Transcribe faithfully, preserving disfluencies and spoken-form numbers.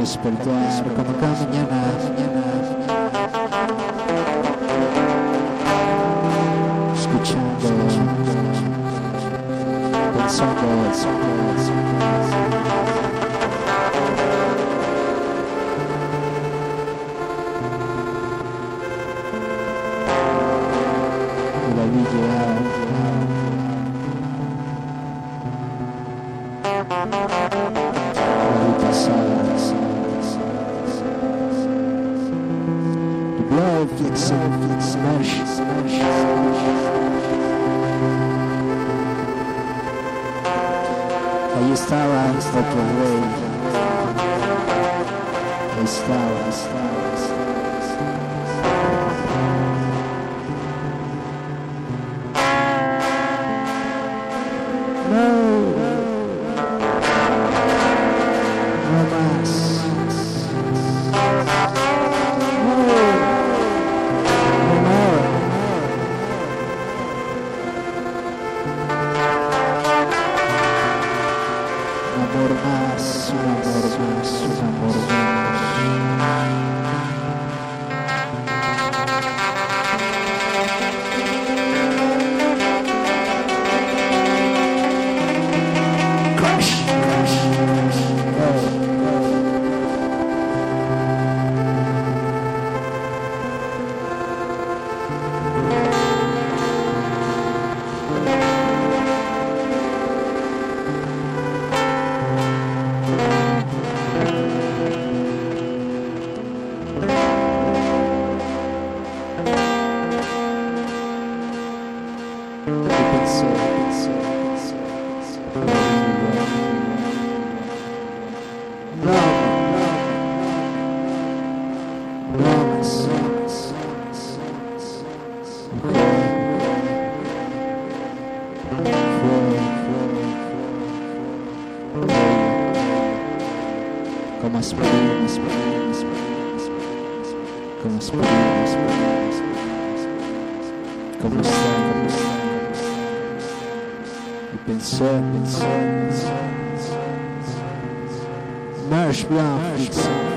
despertar como cada mañana, escuchando, pensando, la vida, the blood flicks up, flicks, smash, smash, smash. I used our hands like a wave. I used our hands like a wave. No! Marche blanc,